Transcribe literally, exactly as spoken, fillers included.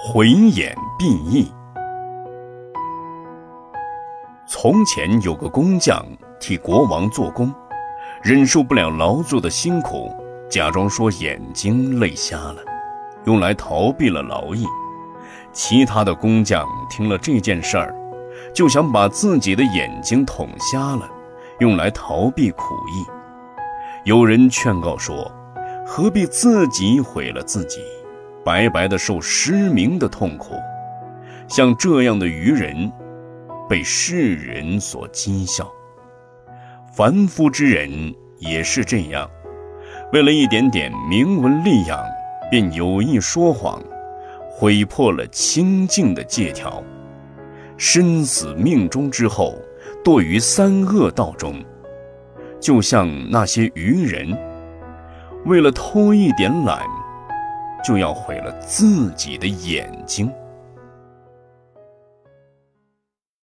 回眼毕翳。从前有个工匠替国王做工，忍受不了劳作的辛苦，假装说眼睛累瞎了，用来逃避了劳役。其他的工匠听了这件事儿，就想把自己的眼睛捅瞎了，用来逃避苦役。有人劝告说，何必自己毁了自己，白白的受失明的痛苦。像这样的愚人被世人所讥笑，凡夫之人也是这样，为了一点点名闻利养，便有意说谎，毁破了清净的戒条，身死命终之后堕于三恶道中。就像那些愚人为了偷一点懒，就要毁了自己的眼睛。